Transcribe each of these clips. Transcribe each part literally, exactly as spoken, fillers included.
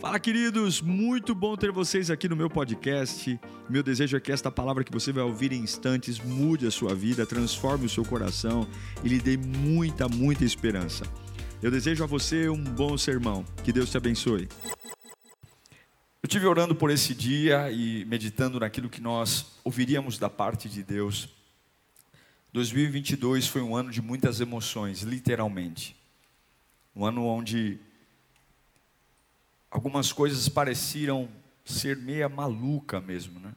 Fala, queridos, muito bom ter vocês aqui no meu podcast. Meu desejo é que esta palavra que você vai ouvir em instantes mude a sua vida, transforme o seu coração e lhe dê muita, muita esperança. Eu desejo a você um bom sermão. Que Deus te abençoe. Eu estive orando por esse dia e meditando naquilo que nós ouviríamos da parte de Deus. dois mil e vinte e dois foi um ano de muitas emoções, literalmente. Um ano onde algumas coisas pareciam ser meia maluca mesmo, né?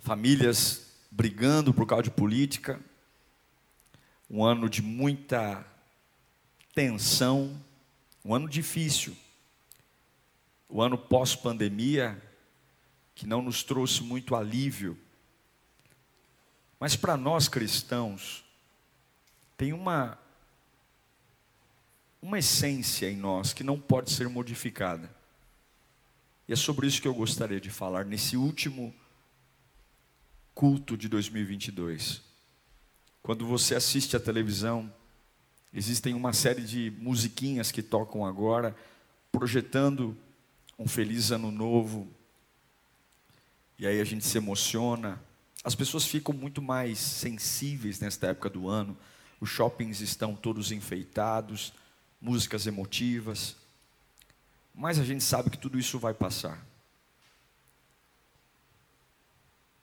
Famílias brigando por causa de política. Um ano de muita tensão. Um ano difícil. O ano pós-pandemia, que não nos trouxe muito alívio. Mas para nós cristãos, tem uma... uma essência em nós que não pode ser modificada. E é sobre isso que eu gostaria de falar nesse último culto de dois mil e vinte e dois. Quando você assiste à televisão, existem uma série de musiquinhas que tocam agora, projetando um feliz ano novo. E aí a gente se emociona. As pessoas ficam muito mais sensíveis nesta época do ano. Os shoppings estão todos enfeitados, músicas emotivas, mas a gente sabe que tudo isso vai passar.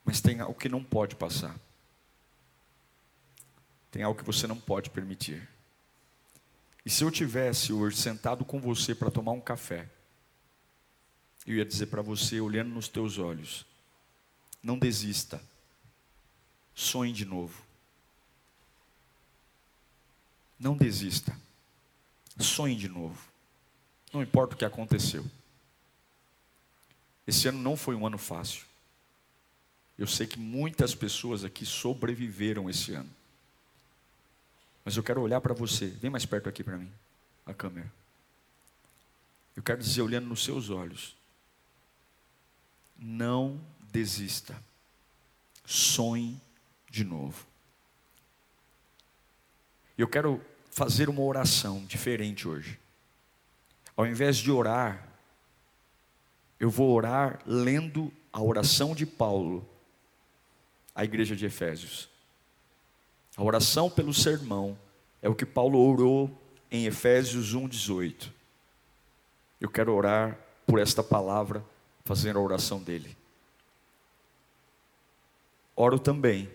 Mas tem algo que não pode passar. Tem algo que você não pode permitir. E se eu tivesse hoje sentado com você para tomar um café, eu ia dizer para você, olhando nos teus olhos, não desista, sonhe de novo. Não desista. Sonhe de novo. Não importa o que aconteceu. Esse ano não foi um ano fácil. Eu sei que muitas pessoas aqui sobreviveram esse ano. Mas eu quero olhar para você. Vem mais perto aqui para mim, a câmera. Eu quero dizer, olhando nos seus olhos, não desista. Sonhe de novo. Eu quero fazer uma oração diferente hoje. Ao invés de orar, eu vou orar lendo a oração de Paulo à igreja de Efésios. A oração pelo sermão é o que Paulo orou em Efésios um, dezoito. Eu quero orar por esta palavra, fazendo a oração dele. Oro também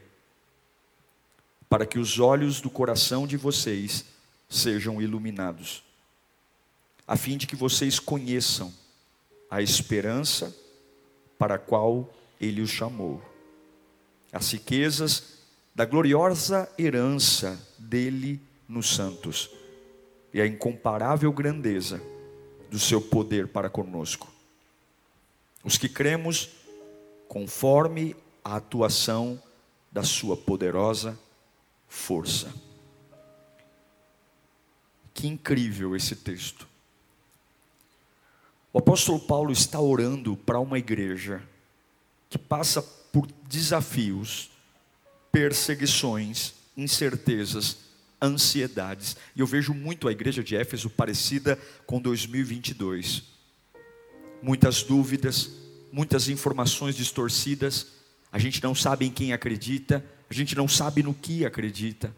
para que os olhos do coração de vocês sejam iluminados, a fim de que vocês conheçam a esperança para a qual Ele os chamou, as riquezas da gloriosa herança dele nos santos, e a incomparável grandeza do seu poder para conosco, os que cremos conforme a atuação da sua poderosa força. Que incrível esse texto. O apóstolo Paulo está orando para uma igreja que passa por desafios, perseguições, incertezas, ansiedades. E eu vejo muito a igreja de Éfeso parecida com dois mil e vinte e dois. Muitas dúvidas, muitas informações distorcidas. A gente não sabe em quem acredita. A gente não sabe no que acredita.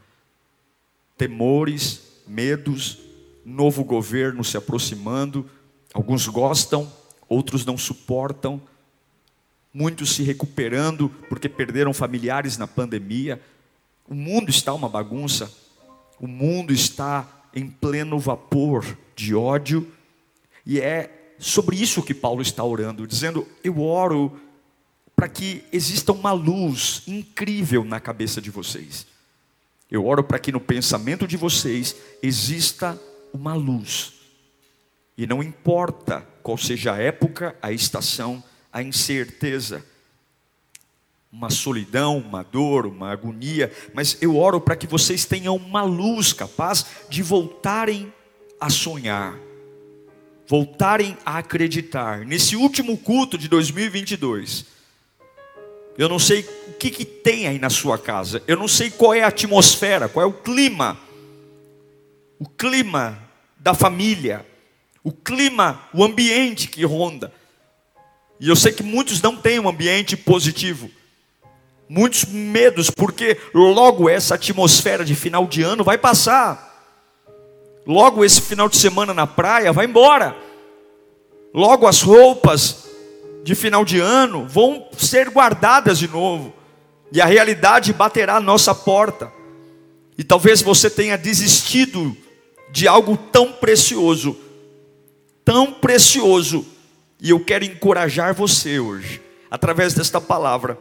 Temores, medos, novo governo se aproximando. Alguns gostam, outros não suportam. Muitos se recuperando porque perderam familiares na pandemia. O mundo está uma bagunça. O mundo está em pleno vapor de ódio. E é sobre isso que Paulo está orando, dizendo, eu oro para que exista uma luz incrível na cabeça de vocês. Eu oro para que no pensamento de vocês exista uma luz. E não importa qual seja a época, a estação, a incerteza, uma solidão, uma dor, uma agonia, mas eu oro para que vocês tenham uma luz capaz de voltarem a sonhar, voltarem a acreditar. Nesse último culto de dois mil e vinte e dois... eu não sei o que, que tem aí na sua casa. Eu não sei qual é a atmosfera, qual é o clima. O clima da família. o clima, o ambiente que ronda. E eu sei que muitos não têm um ambiente positivo. Muitos medos, porque logo essa atmosfera de final de ano vai passar. Logo esse final de semana na praia vai embora. Logo as roupas de final de ano vão ser guardadas de novo. E a realidade baterá à nossa porta. E talvez você tenha desistido de algo tão precioso. Tão precioso. E eu quero encorajar você hoje, através desta palavra,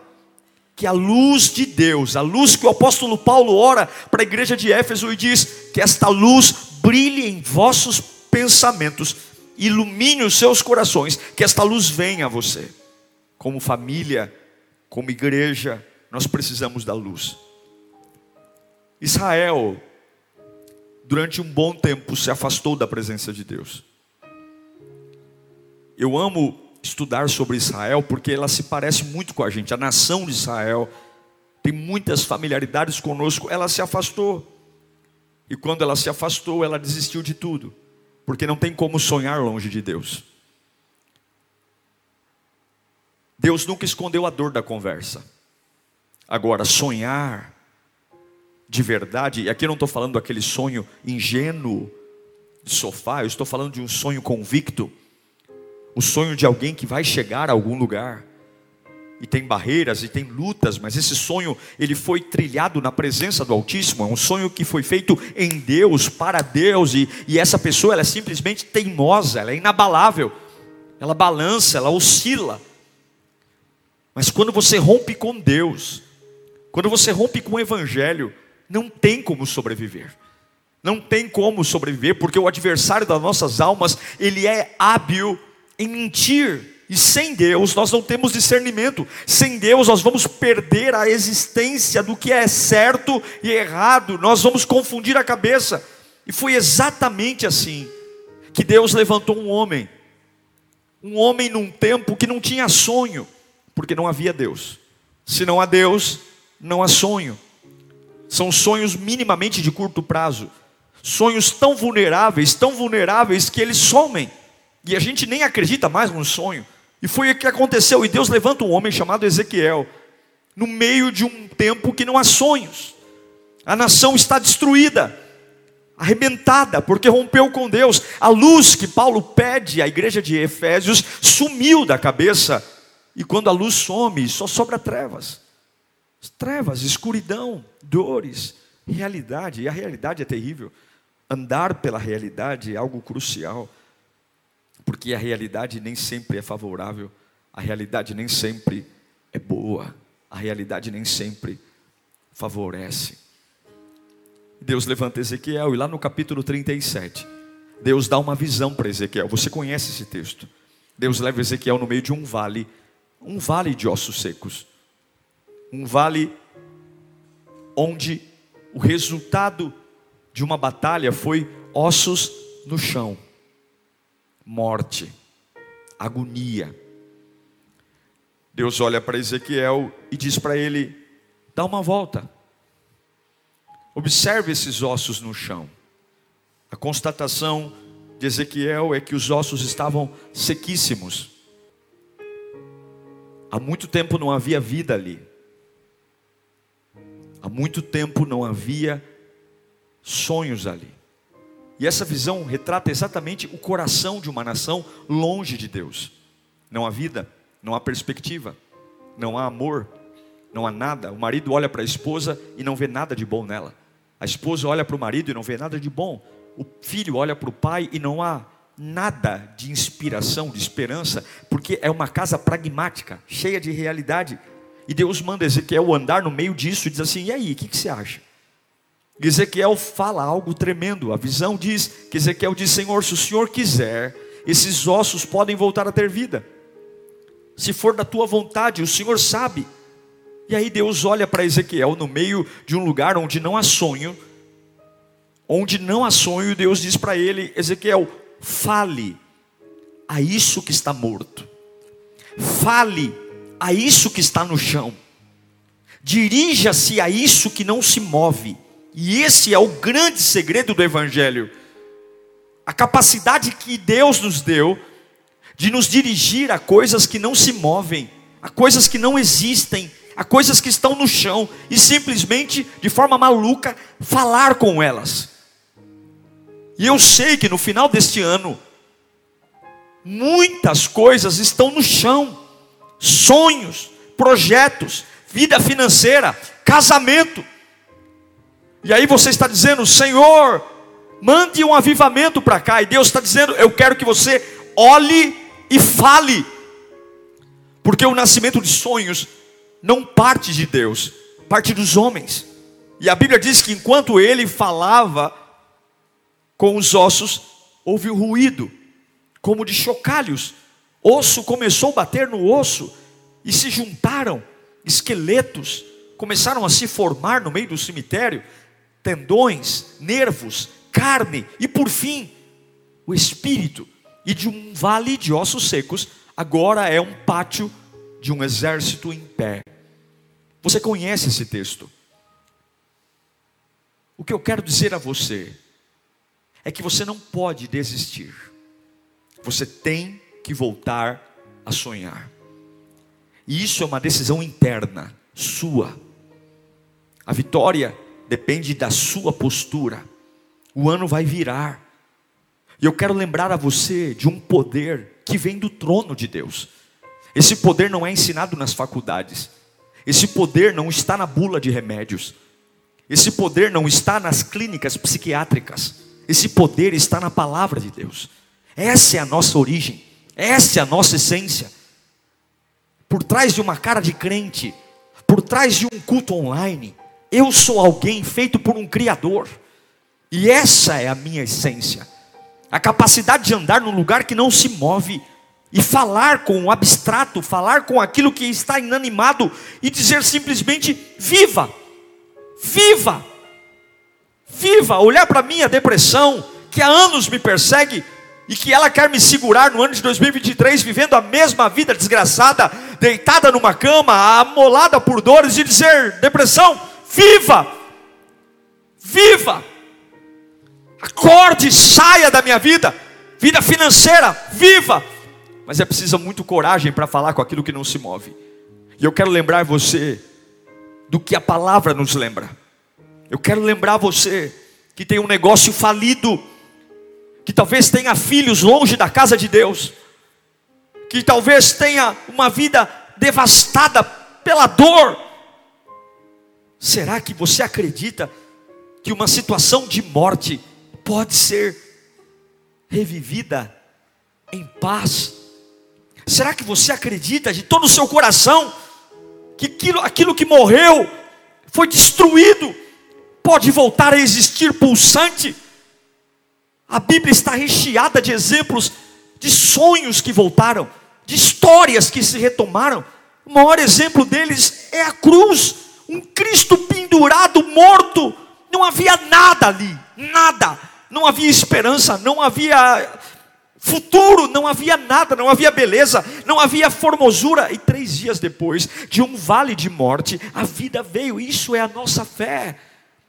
que a luz de Deus, a luz que o apóstolo Paulo ora para a igreja de Éfeso e diz, que esta luz brilhe em vossos pensamentos, ilumine os seus corações, que esta luz venha a você. Como família, como igreja, nós precisamos da luz. Israel, durante um bom tempo, se afastou da presença de Deus. Eu amo estudar sobre Israel, porque ela se parece muito com a gente. A nação de Israel tem muitas familiaridades conosco. Ela se afastou. E quando ela se afastou, ela desistiu de tudo. Porque não tem como sonhar longe de Deus. Deus nunca escondeu a dor da conversa. Agora, sonhar de verdade, e aqui eu não estou falando daquele sonho ingênuo de sofá, eu estou falando de um sonho convicto. O sonho de alguém que vai chegar a algum lugar. E tem barreiras, e tem lutas, mas esse sonho, ele foi trilhado na presença do Altíssimo. É um sonho que foi feito em Deus, para Deus. E, e essa pessoa, ela é simplesmente teimosa, ela é inabalável. Ela balança, ela oscila. Mas quando você rompe com Deus, quando você rompe com o Evangelho, não tem como sobreviver. Não tem como sobreviver, porque o adversário das nossas almas, ele é hábil em mentir. E sem Deus nós não temos discernimento. Sem Deus nós vamos perder a existência do que é certo e errado. Nós vamos confundir a cabeça. E foi exatamente assim que Deus levantou um homem. Um homem num tempo que não tinha sonho, porque não havia Deus. Se não há Deus, não há sonho. São sonhos minimamente de curto prazo. Sonhos tão vulneráveis, tão vulneráveis que eles somem. E a gente nem acredita mais no sonho. E foi o que aconteceu, e Deus levanta um homem chamado Ezequiel, no meio de um tempo que não há sonhos. A nação está destruída, arrebentada, porque rompeu com Deus. A luz que Paulo pede à igreja de Efésios sumiu da cabeça, e quando a luz some, só sobra trevas. Trevas, escuridão, dores, realidade, e a realidade é terrível. Andar pela realidade é algo crucial. Porque a realidade nem sempre é favorável, a realidade nem sempre é boa, a realidade nem sempre favorece. Deus levanta Ezequiel, e lá no capítulo trinta e sete, Deus dá uma visão para Ezequiel. Você conhece esse texto? Deus leva Ezequiel no meio de um vale, um vale de ossos secos, um vale onde o resultado de uma batalha foi ossos no chão. Morte, agonia. Deus olha para Ezequiel e diz para ele, dá uma volta. Observe esses ossos no chão. A constatação de Ezequiel é que os ossos estavam sequíssimos. Há muito tempo não havia vida ali. Há muito tempo não havia sonhos ali. E essa visão retrata exatamente o coração de uma nação longe de Deus. Não há vida, não há perspectiva, não há amor, não há nada. O marido olha para a esposa e não vê nada de bom nela. A esposa olha para o marido e não vê nada de bom. O filho olha para o pai e não há nada de inspiração, de esperança, porque é uma casa pragmática, cheia de realidade. E Deus manda Ezequiel andar no meio disso e diz assim, e aí, o que, que você acha? Ezequiel fala algo tremendo. A visão diz que Ezequiel diz, Senhor, se o Senhor quiser, esses ossos podem voltar a ter vida. Se for da tua vontade, o Senhor sabe. E aí Deus olha para Ezequiel no meio de um lugar onde não há sonho. Onde não há sonho, Deus diz para ele, Ezequiel, fale a isso que está morto. Fale a isso que está no chão. Dirija-se a isso que não se move. E esse é o grande segredo do Evangelho. a capacidade que Deus nos deu de nos dirigir a coisas que não se movem, a coisas que não existem, a coisas que estão no chão, e simplesmente, de forma maluca, falar com elas. E eu sei que no final deste ano, muitas coisas estão no chão. Sonhos, projetos, vida financeira, casamento. E aí você está dizendo, Senhor, mande um avivamento para cá. E Deus está dizendo, eu quero que você olhe e fale. Porque o nascimento de sonhos não parte de Deus, parte dos homens. E a Bíblia diz que enquanto ele falava com os ossos, houve um ruído, como de chocalhos. Osso começou a bater no osso, e se juntaram esqueletos, começaram a se formar no meio do cemitério, tendões, nervos, carne, e por fim, o espírito. E de um vale de ossos secos, agora é um pátio de um exército em pé. Você conhece esse texto? O que eu quero dizer a você é que você não pode desistir. Você tem que voltar a sonhar. E isso é uma decisão interna, sua. A vitória depende da sua postura. O ano vai virar. E eu quero lembrar a você de um poder que vem do trono de Deus. Esse poder não é ensinado nas faculdades. Esse poder não está na bula de remédios. Esse poder não está nas clínicas psiquiátricas. Esse poder está na palavra de Deus. Essa é a nossa origem. Essa é a nossa essência. Por trás de uma cara de crente, por trás de um culto online, eu sou alguém feito por um Criador. E essa é a minha essência. A capacidade de andar num lugar que não se move, e falar com o abstrato, falar com aquilo que está inanimado, e dizer simplesmente, viva, viva, viva. Olhar para a minha depressão, que há anos me persegue, e que ela quer me segurar no ano de dois mil e vinte e três, vivendo a mesma vida desgraçada, deitada numa cama, amolada por dores, e dizer, depressão, viva, viva, acorde, saia da minha vida, vida financeira, viva. Mas é preciso muito coragem para falar com aquilo que não se move. E eu quero lembrar você do que a palavra nos lembra. Eu quero lembrar você que tem um negócio falido, que talvez tenha filhos longe da casa de Deus, que talvez tenha uma vida devastada pela dor. Será que você acredita que uma situação de morte pode ser revivida em paz? Será que você acredita de todo o seu coração que aquilo, aquilo que morreu, foi destruído, pode voltar a existir pulsante? A Bíblia está recheada de exemplos de sonhos que voltaram, de histórias que se retomaram. O maior exemplo deles é a cruz, um Cristo pendurado, morto. Não havia nada ali, nada. Não havia esperança, não havia futuro, não havia nada, não havia beleza, não havia formosura. E três dias depois, de um vale de morte, a vida veio. Isso é a nossa fé.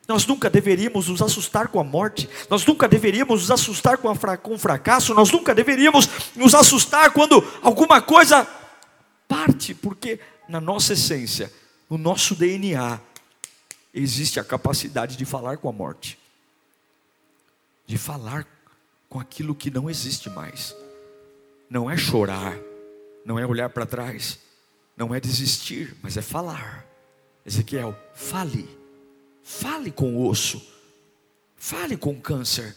Nós nunca deveríamos nos assustar com a morte. Nós nunca deveríamos nos assustar com, a, com o fracasso. Nós nunca deveríamos nos assustar quando alguma coisa parte. Porque na nossa essência, no nosso D N A, existe a capacidade de falar com a morte. De falar com com aquilo que não existe mais. Não é chorar, não é olhar para trás, não é desistir, mas é falar. Ezequiel, fale, fale com o osso, fale com o câncer,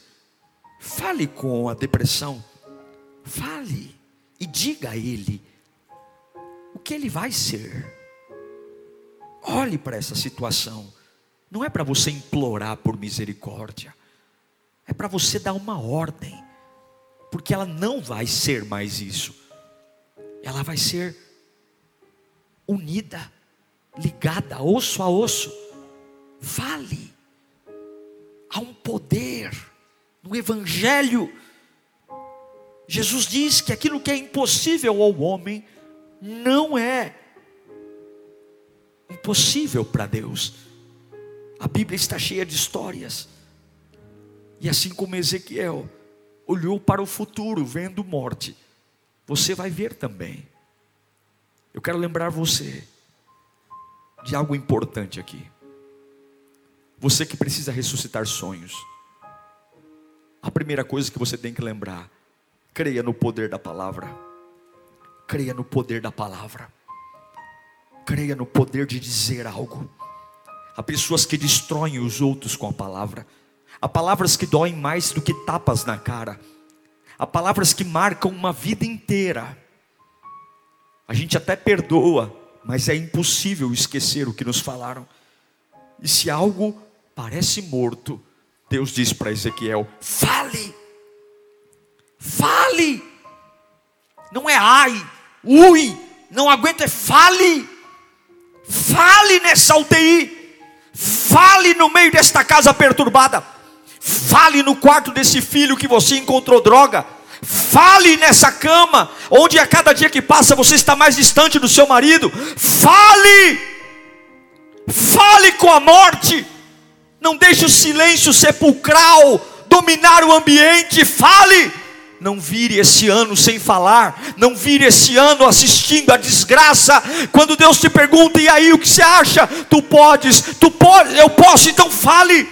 fale com a depressão, fale e diga a ele o que ele vai ser. Olhe para essa situação, não é para você implorar por misericórdia, é para você dar uma ordem, porque ela não vai ser mais isso. Ela vai ser unida, ligada, osso a osso. Fale. Há um poder no Evangelho. Jesus diz que aquilo que é impossível ao homem, não é impossível para Deus. A Bíblia está cheia de histórias. E assim como Ezequiel, olhou para o futuro, vendo morte. Você vai ver também. Eu quero lembrar você de algo importante aqui. Você que precisa ressuscitar sonhos. A primeira coisa que você tem que lembrar: creia no poder da palavra. Creia no poder da palavra. Creia no poder de dizer algo. Há pessoas que destroem os outros com a palavra. Há palavras que doem mais do que tapas na cara. Há palavras que marcam uma vida inteira. A gente até perdoa, mas é impossível esquecer o que nos falaram. E se algo parece morto, Deus diz para Ezequiel: fale, fale, não é ai, ui, não aguento, é fale, fale nessa U T I, fale no meio desta casa perturbada, fale no quarto desse filho que você encontrou droga, fale nessa cama, onde a cada dia que passa você está mais distante do seu marido, fale, fale com a morte. Não deixe o silêncio sepulcral dominar o ambiente. Fale. Não vire esse ano sem falar. Não vire esse ano assistindo a desgraça. Quando Deus te pergunta: e aí, o que você acha? Tu podes, tu podes, eu posso, então fale.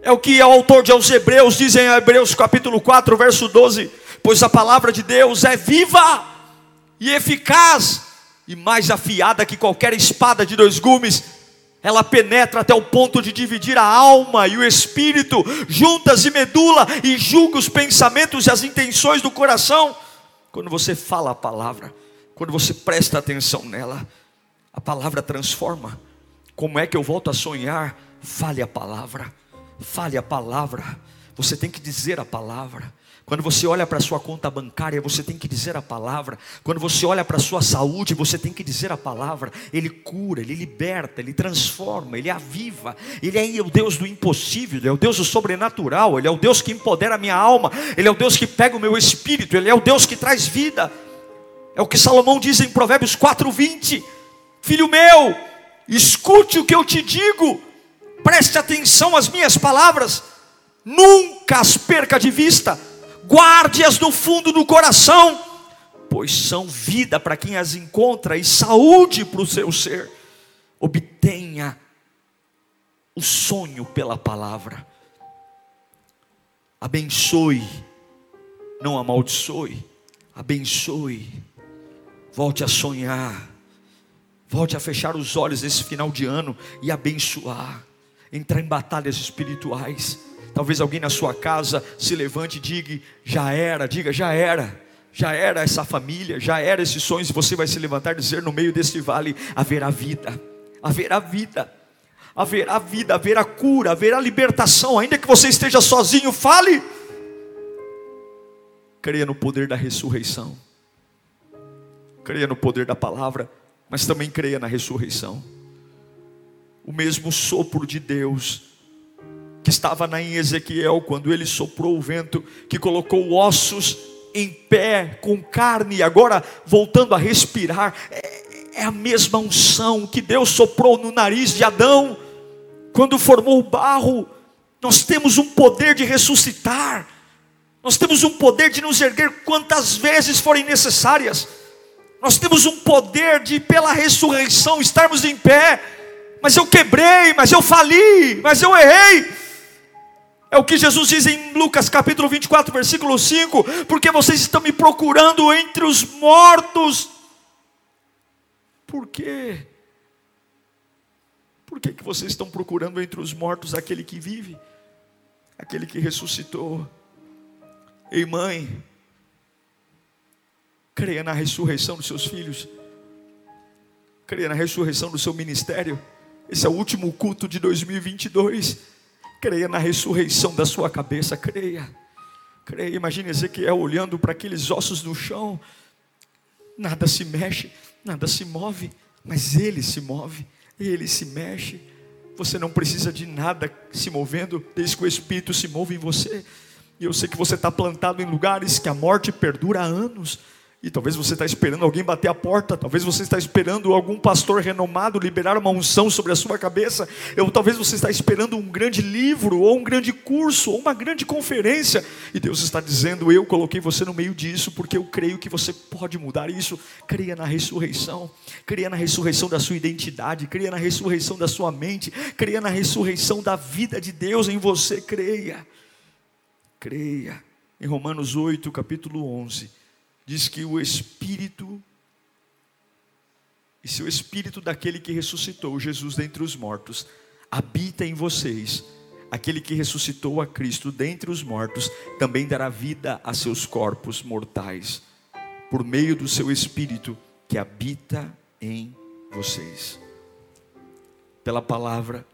É o que o autor de aos Hebreus diz em Hebreus capítulo quatro, verso doze. Pois a palavra de Deus é viva e eficaz, e mais afiada que qualquer espada de dois gumes. Ela penetra até o ponto de dividir a alma e o espírito, juntas e medula, e julga os pensamentos e as intenções do coração. Quando você fala a palavra, quando você presta atenção nela, a palavra transforma. Como é que eu volto a sonhar? Fale a palavra, fale a palavra. Você tem que dizer a palavra. Quando você olha para a sua conta bancária, você tem que dizer a palavra. Quando você olha para a sua saúde, você tem que dizer a palavra. Ele cura, Ele liberta, Ele transforma, Ele aviva. Ele é o Deus do impossível, Ele é o Deus do sobrenatural. Ele é o Deus que empodera a minha alma. Ele é o Deus que pega o meu espírito. Ele é o Deus que traz vida. É o que Salomão diz em Provérbios quatro, vinte. Filho meu, escute o que eu te digo. Preste atenção às minhas palavras. Nunca as perca de vista. Guarde-as no fundo do coração, pois são vida para quem as encontra e saúde para o seu ser. Obtenha o sonho pela palavra. Abençoe, não amaldiçoe. Abençoe. Volte a sonhar. Volte a fechar os olhos nesse final de ano e abençoar. Entrar em batalhas espirituais. Talvez alguém na sua casa se levante e diga: já era, diga, já era, já era essa família, já era esses sonhos. E você vai se levantar e dizer: no meio deste vale haverá vida, haverá vida, haverá vida, haverá cura, haverá libertação. Ainda que você esteja sozinho, fale. Creia no poder da ressurreição, creia no poder da palavra, mas também creia na ressurreição. O mesmo sopro de Deus que estava em Ezequiel, quando ele soprou o vento, que colocou ossos em pé, com carne, e agora voltando a respirar, é, é a mesma unção que Deus soprou no nariz de Adão, quando formou o barro. Nós temos um poder de ressuscitar, nós temos um poder de nos erguer quantas vezes forem necessárias, nós temos um poder de, pela ressurreição, estarmos em pé. Mas eu quebrei, mas eu fali, mas eu errei. É o que Jesus diz em Lucas capítulo vinte e quatro, versículo cinco. Porque vocês estão me procurando entre os mortos. Por quê? Por que que vocês estão procurando entre os mortos aquele que vive? Aquele que ressuscitou. Ei, mãe, creia na ressurreição dos seus filhos. Creia na ressurreição do seu ministério. Esse é o último culto de dois mil e vinte e dois. Creia na ressurreição da sua cabeça, creia, creia. Imagine Ezequiel olhando para aqueles ossos no chão, nada se mexe, nada se move, mas ele se move, ele se mexe. Você não precisa de nada se movendo, desde que o Espírito se move em você. E eu sei que você está plantado em lugares que a morte perdura há anos, E talvez você está esperando alguém bater a porta. Talvez você está esperando algum pastor renomado liberar uma unção sobre a sua cabeça. Ou talvez você está esperando um grande livro, ou um grande curso, ou uma grande conferência. E Deus está dizendo, eu coloquei você no meio disso, porque eu creio que você pode mudar isso. Creia na ressurreição. Creia na ressurreição da sua identidade. Creia na ressurreição da sua mente. Creia na ressurreição da vida de Deus em você. Creia. Creia. Em Romanos oito, capítulo onze. Diz que o Espírito, e se o Espírito daquele que ressuscitou Jesus dentre os mortos habita em vocês, aquele que ressuscitou a Cristo dentre os mortos também dará vida a seus corpos mortais, por meio do seu Espírito que habita em vocês. Pela palavra,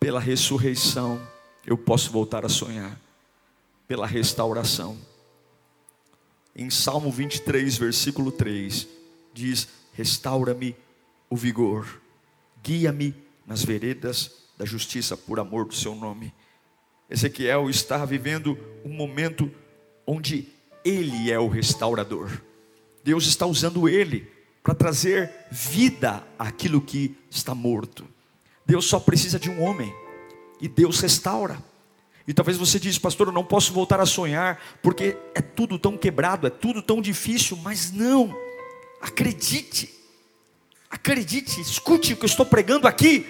pela ressurreição, eu posso voltar a sonhar, pela restauração. Em Salmo vinte e três, versículo três, diz, restaura-me o vigor, guia-me nas veredas da justiça por amor do seu nome. Ezequiel está vivendo um momento onde ele é o restaurador. Deus está usando ele para trazer vida àquilo que está morto. Deus só precisa de um homem e Deus restaura. E talvez você diz, pastor, eu não posso voltar a sonhar, porque é tudo tão quebrado, é tudo tão difícil. Mas não, acredite, acredite, escute o que eu estou pregando aqui,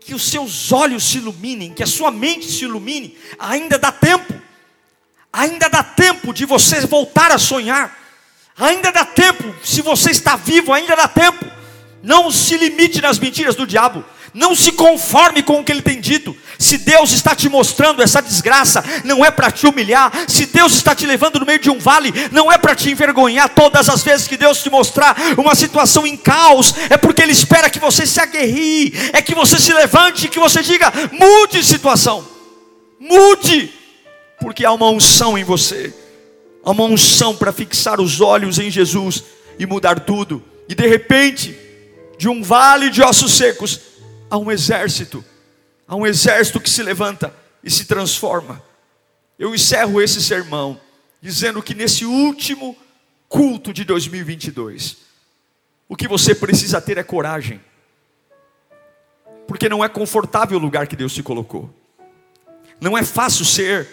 que os seus olhos se iluminem, que a sua mente se ilumine. Ainda dá tempo, ainda dá tempo de você voltar a sonhar, ainda dá tempo, se você está vivo, ainda dá tempo. Não se limite nas mentiras do diabo. Não se conforme com o que ele tem dito. Se Deus está te mostrando essa desgraça, não é para te humilhar. Se Deus está te levando no meio de um vale, não é para te envergonhar. Todas as vezes que Deus te mostrar uma situação em caos, é porque Ele espera que você se aguerrie, é que você se levante, que você diga, mude situação, mude, porque há uma unção em você, há uma unção para fixar os olhos em Jesus e mudar tudo. E de repente, de um vale de ossos secos, há um exército, há um exército que se levanta e se transforma. Eu encerro esse sermão dizendo que nesse último culto de dois mil e vinte e dois, o que você precisa ter é coragem, porque não é confortável o lugar que Deus te colocou, não é fácil ser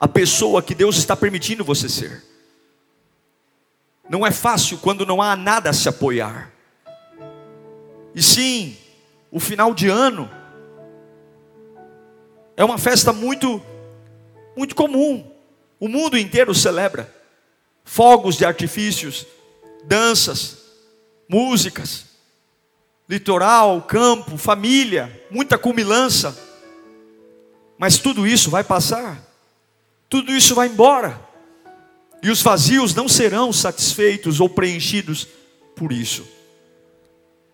a pessoa que Deus está permitindo você ser, não é fácil quando não há nada a se apoiar, e sim, o final de ano é uma festa muito, muito comum. O mundo inteiro celebra. Fogos de artifícios, danças, músicas, litoral, campo, família, muita cumilança. Mas tudo isso vai passar. Tudo isso vai embora. E os vazios não serão satisfeitos ou preenchidos por isso.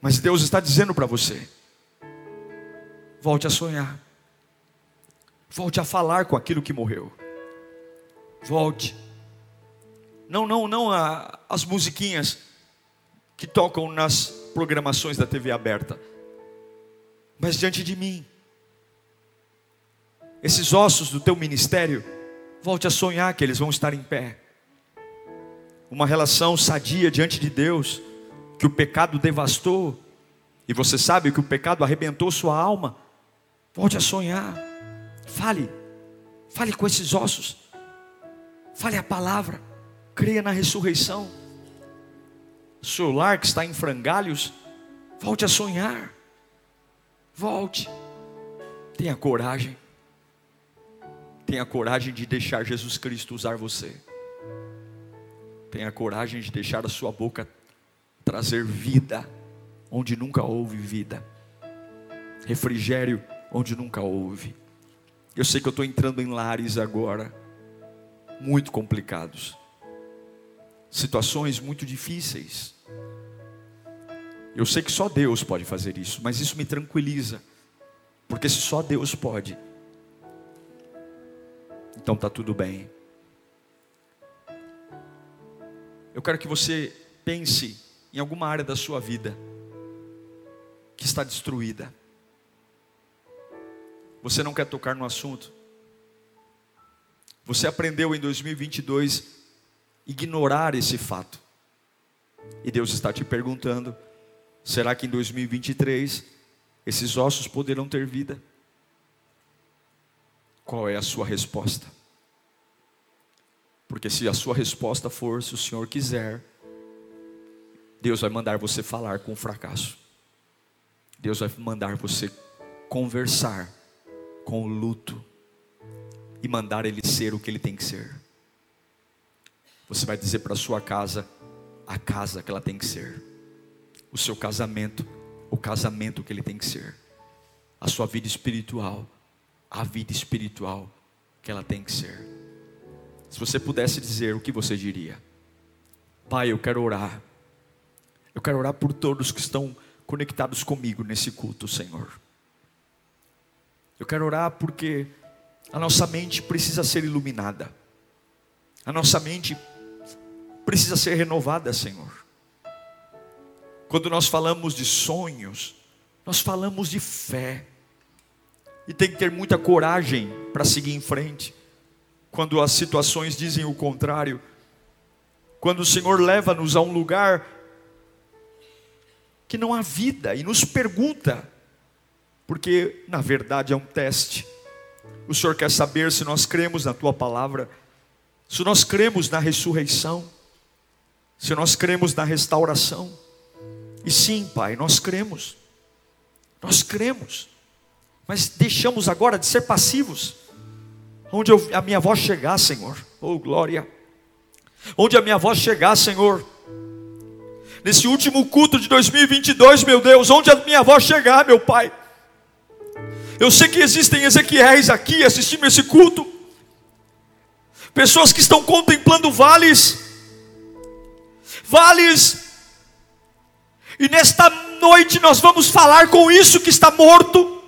Mas Deus está dizendo para você, volte a sonhar, volte a falar com aquilo que morreu, volte, não, não, não a, as musiquinhas que tocam nas programações da T V aberta, mas diante de mim, esses ossos do teu ministério, volte a sonhar que eles vão estar em pé, uma relação sadia diante de Deus, que o pecado devastou, e você sabe que o pecado arrebentou sua alma. Volte a sonhar, fale, fale com esses ossos, fale a palavra, creia na ressurreição. Seu lar que está em frangalhos, volte a sonhar, volte, tenha coragem, tenha coragem de deixar Jesus Cristo usar você, tenha coragem de deixar a sua boca trazer vida onde nunca houve vida, refrigério onde nunca houve. Eu sei que eu estou entrando em lares agora muito complicados, situações muito difíceis. Eu sei que só Deus pode fazer isso, mas isso me tranquiliza, porque se só Deus pode, então está tudo bem. Eu quero que você pense em alguma área da sua vida que está destruída. Você não quer tocar no assunto. Você aprendeu em dois mil e vinte e dois ignorar esse fato. E Deus está te perguntando: será que em dois mil e vinte e três esses ossos poderão ter vida? Qual é a sua resposta? Porque se a sua resposta for: se o Senhor quiser, Deus vai mandar você falar com o fracasso. Deus vai mandar você conversar com o luto e mandar ele ser o que ele tem que ser. Você vai dizer para a sua casa a casa que ela tem que ser, o seu casamento o casamento que ele tem que ser, a sua vida espiritual a vida espiritual que ela tem que ser. Se você pudesse dizer, o que você diria? Pai, eu quero orar eu quero orar por todos que estão conectados comigo nesse culto, Senhor. Eu quero orar porque a nossa mente precisa ser iluminada, a nossa mente precisa ser renovada, Senhor. Quando nós falamos de sonhos, nós falamos de fé. E tem que ter muita coragem para seguir em frente, quando as situações dizem o contrário. Quando o Senhor leva-nos a um lugar que não há vida e nos pergunta, porque na verdade é um teste. O Senhor quer saber se nós cremos na Tua palavra, se nós cremos na ressurreição, se nós cremos na restauração. E sim, Pai, nós cremos, nós cremos, mas deixamos agora de ser passivos. Onde eu, a minha voz chegar, Senhor, oh glória, onde a minha voz chegar, Senhor, nesse último culto de dois mil e vinte e dois, meu Deus, onde a minha voz chegar, meu Pai. Eu sei que existem Ezequiéis aqui assistindo esse culto, pessoas que estão contemplando vales, vales, e nesta noite nós vamos falar com isso que está morto,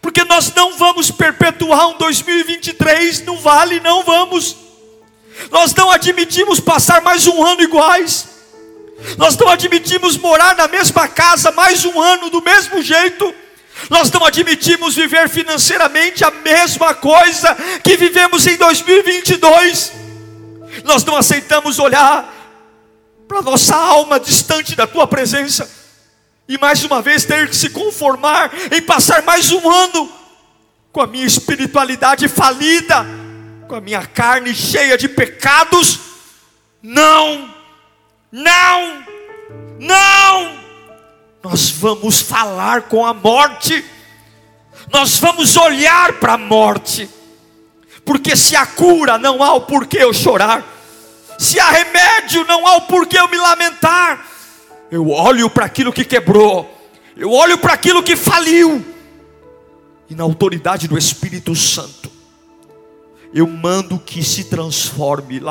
porque nós não vamos perpetuar um dois mil e vinte e três no vale, não vamos. Nós não admitimos passar mais um ano iguais, nós não admitimos morar na mesma casa mais um ano do mesmo jeito. Nós não admitimos viver financeiramente a mesma coisa que vivemos em dois mil e vinte e dois. Nós não aceitamos olhar para a nossa alma distante da Tua presença e mais uma vez ter que se conformar em passar mais um ano com a minha espiritualidade falida, com a minha carne cheia de pecados. Não, não, não. Nós vamos falar com a morte, nós vamos olhar para a morte, porque se há cura, não há o porquê eu chorar, se há remédio, não há o porquê eu me lamentar. Eu olho para aquilo que quebrou, eu olho para aquilo que faliu, e na autoridade do Espírito Santo, eu mando que se transforme,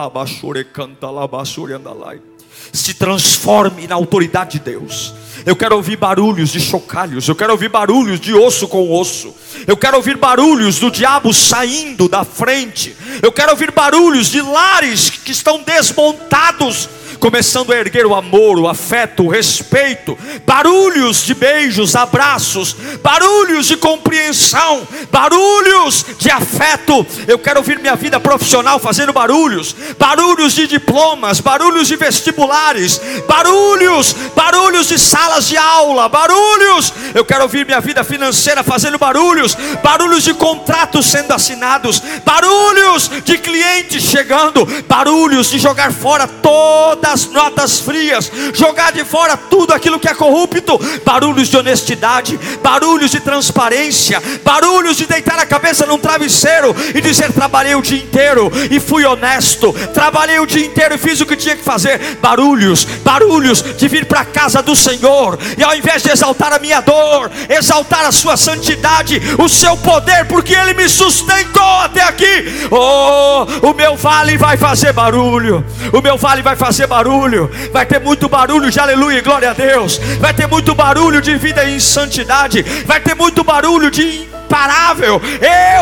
se transforme na autoridade de Deus. Eu quero ouvir barulhos de chocalhos, eu quero ouvir barulhos de osso com osso, eu quero ouvir barulhos do diabo saindo da frente, eu quero ouvir barulhos de lares que estão desmontados, começando a erguer o amor, o afeto, o respeito, barulhos de beijos, abraços, barulhos de compreensão, barulhos de afeto. Eu quero ouvir minha vida profissional fazendo barulhos, barulhos de diplomas, barulhos de vestibulares, barulhos, barulhos de salas de aula, barulhos. Eu quero ouvir minha vida financeira fazendo barulhos, barulhos de contratos sendo assinados, barulhos de clientes chegando, barulhos de jogar fora toda as notas frias, jogar de fora tudo aquilo que é corrupto, barulhos de honestidade, barulhos de transparência, barulhos de deitar a cabeça num travesseiro e dizer: trabalhei o dia inteiro e fui honesto, trabalhei o dia inteiro e fiz o que tinha que fazer. Barulhos, barulhos de vir para a casa do Senhor e, ao invés de exaltar a minha dor, exaltar a sua santidade, o seu poder, porque Ele me sustentou até aqui. Oh, o meu vale vai fazer barulho, o meu vale vai fazer barulho. Barulho, vai ter muito barulho de aleluia e glória a Deus, vai ter muito barulho de vida em santidade, vai ter muito barulho de imparável.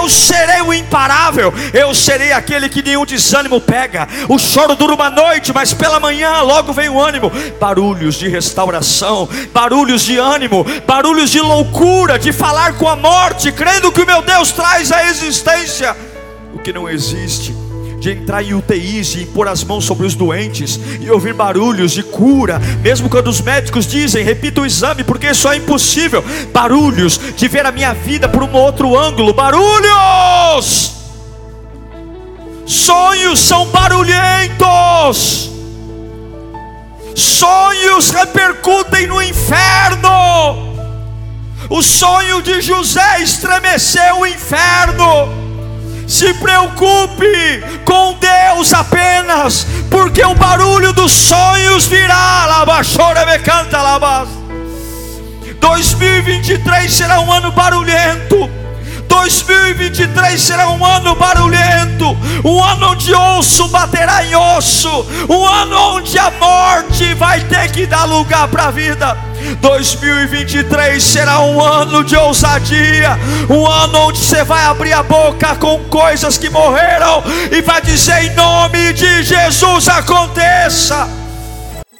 Eu serei o imparável, eu serei aquele que nenhum desânimo pega. O choro dura uma noite, mas pela manhã logo vem o ânimo. Barulhos de restauração, barulhos de ânimo, barulhos de loucura, de falar com a morte, crendo que o meu Deus traz à existência o que não existe, de entrar em U T Is, de impor as mãos sobre os doentes e ouvir barulhos de cura, mesmo quando os médicos dizem, repita o exame porque isso é impossível. Barulhos de ver a minha vida por um outro ângulo. Barulhos! Sonhos são barulhentos. Sonhos repercutem no inferno. O sonho de José estremeceu o inferno. Se preocupe com Deus apenas, porque o barulho dos sonhos virá. dois mil e vinte e três será um ano barulhento. dois mil e vinte e três será um ano barulhento, um ano onde osso baterá em osso, um ano onde a morte vai ter que dar lugar para a vida. dois mil e vinte e três será um ano de ousadia, um ano onde você vai abrir a boca com coisas que morreram e vai dizer em nome de Jesus aconteça.